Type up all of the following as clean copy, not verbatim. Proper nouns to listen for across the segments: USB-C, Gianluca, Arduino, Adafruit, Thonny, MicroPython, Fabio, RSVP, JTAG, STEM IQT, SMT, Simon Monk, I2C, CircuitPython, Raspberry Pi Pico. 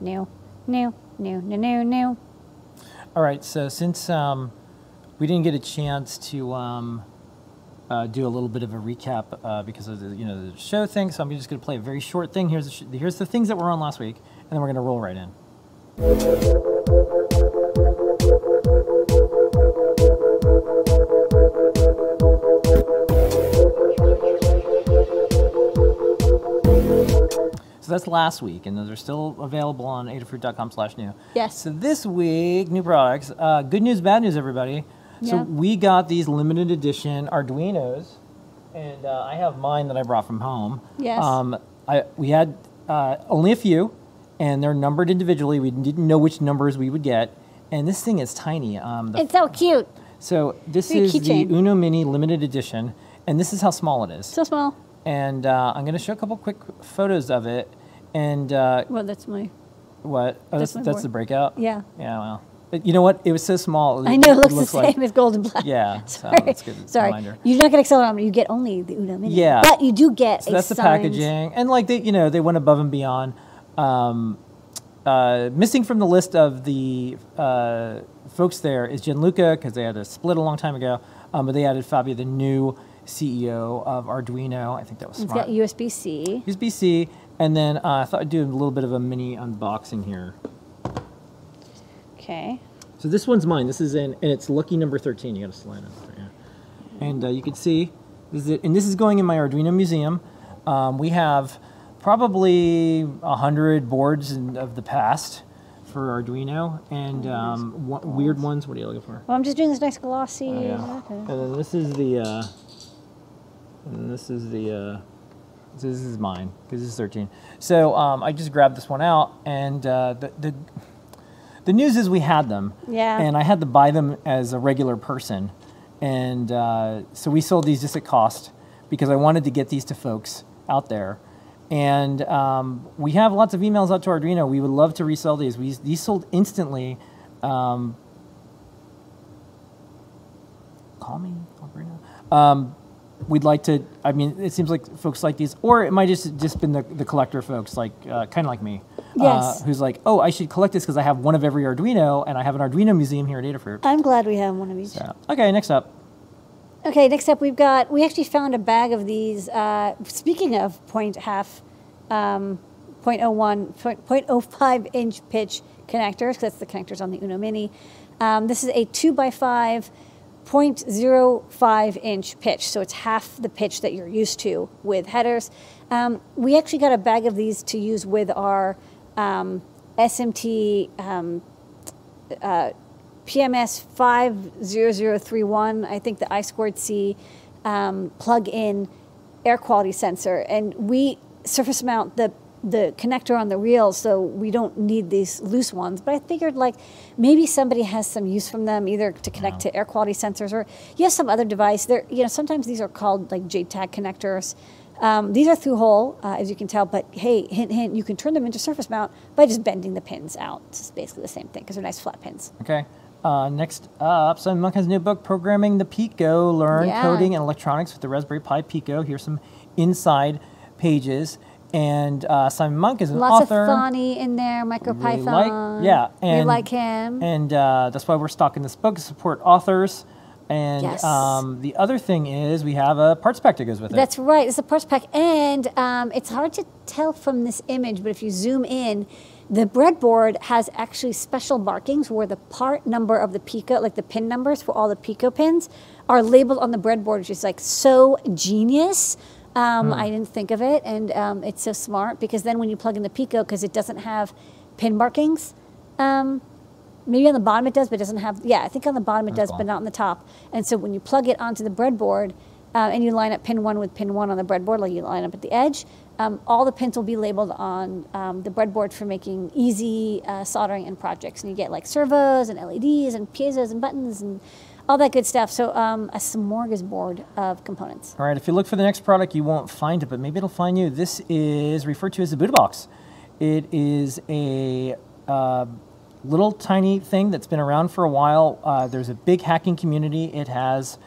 No, no, no, no, no, no. All right, so since we didn't get a chance to do a little bit of a recap because of the, the show thing, so I'm just going to play a very short thing. Here's the things that were on last week, and then we're going to roll right in. So that's last week, and those are still available on adafruit.com/new. Yes. So this week, new products. Good news, bad news, everybody. Yeah. So we got these limited edition Arduinos, and I have mine that I brought from home. Yes. We had only a few, and they're numbered individually. We didn't know which numbers we would get, and this thing is tiny. It's so cute. So this is the Uno Mini limited edition, and this is how small it is. So small. And I'm going to show a couple quick photos of it. And well, that's my what? Oh, that's the breakout. Yeah. Yeah. Well, but you know what? It was so small. I know. It looks the same as gold and black. Yeah. Sorry. So that's good. Sorry. Reminder. You're not going to accelerometer. You get only the Uno Mini. Yeah. But you do get. So that's the packaging, and like they, they went above and beyond. Missing from the list of the folks there is Gianluca, because they had a split a long time ago. But they added Fabio, the new CEO of Arduino. I think that was smart. It's got USB-C. USB-C, and then I thought I'd do a little bit of a mini unboxing here. Okay. So this one's mine. This is in, and it's lucky number 13. You got to slide it over here. And you can see, this is it, and this is going in my Arduino museum. We have probably 100 boards of the past for Arduino, and weird ones. What are you looking for? Well, I'm just doing this nice glossy. Oh, yeah. Okay. And then this is the. And this is the, this is mine, because this is 13. So I just grabbed this one out, and the news is we had them. Yeah. And I had to buy them as a regular person. And so we sold these just at cost, because I wanted to get these to folks out there. And we have lots of emails out to Arduino. We would love to resell these. These sold instantly. Call me, Arduino. We'd like to, I mean, it seems like folks like these, or it might just been the collector folks, like kind of like me, yes. Who's like, oh, I should collect this because I have one of every Arduino, and I have an Arduino museum here at Adafruit. I'm glad we have one of each. So, okay, next up. Okay, next up we've got, we actually found a bag of these, speaking of 0.05 inch pitch connectors, because that's the connectors on the Uno Mini. This is a 2x5. 0.05 inch pitch, so it's half the pitch that you're used to with headers. We actually got a bag of these to use with our SMT PMS50031, I think the I2C plug-in air quality sensor, and we surface mount the connector on the reel, so we don't need these loose ones. But I figured, like, maybe somebody has some use from them, either to connect to air quality sensors or some other device. There, sometimes these are called like JTAG connectors. These are through hole, as you can tell. But hey, hint, hint, you can turn them into surface mount by just bending the pins out. It's basically the same thing because they're nice flat pins. Okay. Next up, Simon Monk has a new book, Programming the Pico: Learn Coding and Electronics with the Raspberry Pi Pico. Here's some inside pages. And Simon Monk is an author. Lots of Thonny in there, MicroPython. We like him. And that's why we're stocking this book, to support authors. And the other thing is we have a parts pack that goes with it. That's right. It's a parts pack. And it's hard to tell from this image, but if you zoom in, the breadboard has actually special markings where the part number of the Pico, like the pin numbers for all the Pico pins, are labeled on the breadboard, which is like so genius. I didn't think of it, and it's so smart, because then when you plug in the Pico, because it doesn't have pin markings, maybe on the bottom it does, but it doesn't have, I think on the bottom it does, but not on the top. And so when you plug it onto the breadboard, and you line up pin 1 with pin 1 on the breadboard, like you line up at the edge, all the pins will be labeled on the breadboard for making easy soldering and projects. And you get like servos and LEDs and piezos and buttons and all that good stuff. So a smorgasbord of components. All right, if you look for the next product, you won't find it, but maybe it'll find you. This is referred to as the Buddha Box. It is a little tiny thing that's been around for a while. There's a big hacking community. It has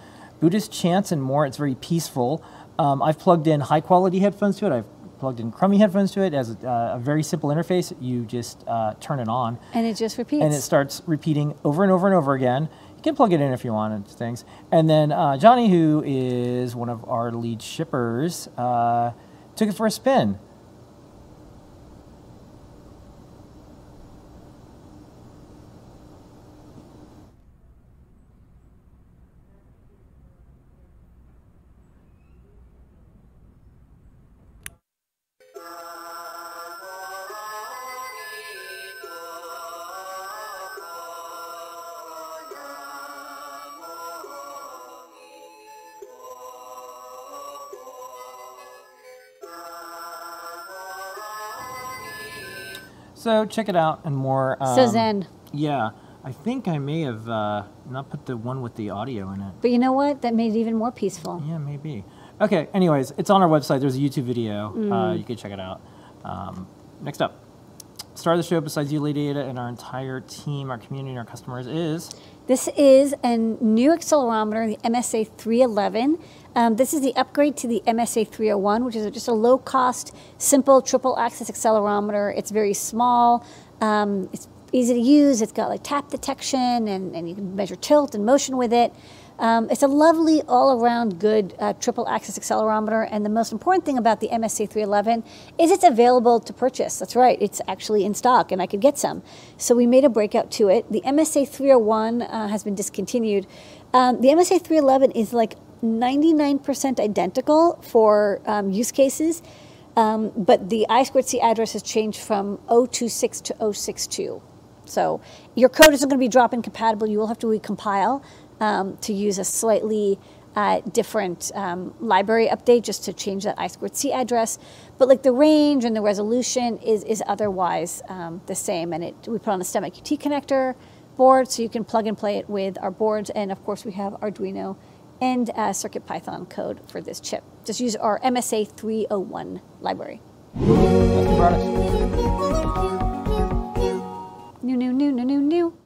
Buddhist chants and more. It's very peaceful. I've plugged in high quality headphones to it. I've plugged in crummy headphones to it. It has a very simple interface. You just turn it on. And it just repeats. And it starts repeating over and over and over again. You can plug it in if you want and things. And then Johnny, who is one of our lead shippers, took it for a spin. So check it out and more. So zen. Yeah. I think I may have not put the one with the audio in it. But you know what? That made it even more peaceful. Yeah, maybe. Okay. Anyways, it's on our website. There's a YouTube video. You can check it out. Next up, star of the show besides you, Lady Ada, and our entire team, our community, and our customers is? This is a new accelerometer, the MSA311. This is the upgrade to the MSA301, which is just a low-cost, simple triple-axis accelerometer. It's very small. It's easy to use. It's got like tap detection, and you can measure tilt and motion with it. It's a lovely, all-around good triple-axis accelerometer. And the most important thing about the MSA311 is it's available to purchase. That's right. It's actually in stock, and I could get some. So we made a breakout to it. The MSA301 has been discontinued. The MSA311 is like 99% identical for use cases, but the I2C address has changed from 026 to 062. So your code isn't going to be drop-in compatible. You will have to recompile to use a slightly different library update just to change that I2C address. But like the range and the resolution is otherwise the same, and we put on a STEM IQT connector board, so you can plug and play it with our boards, and of course we have Arduino and CircuitPython code for this chip. Just use our MSA301 library. New.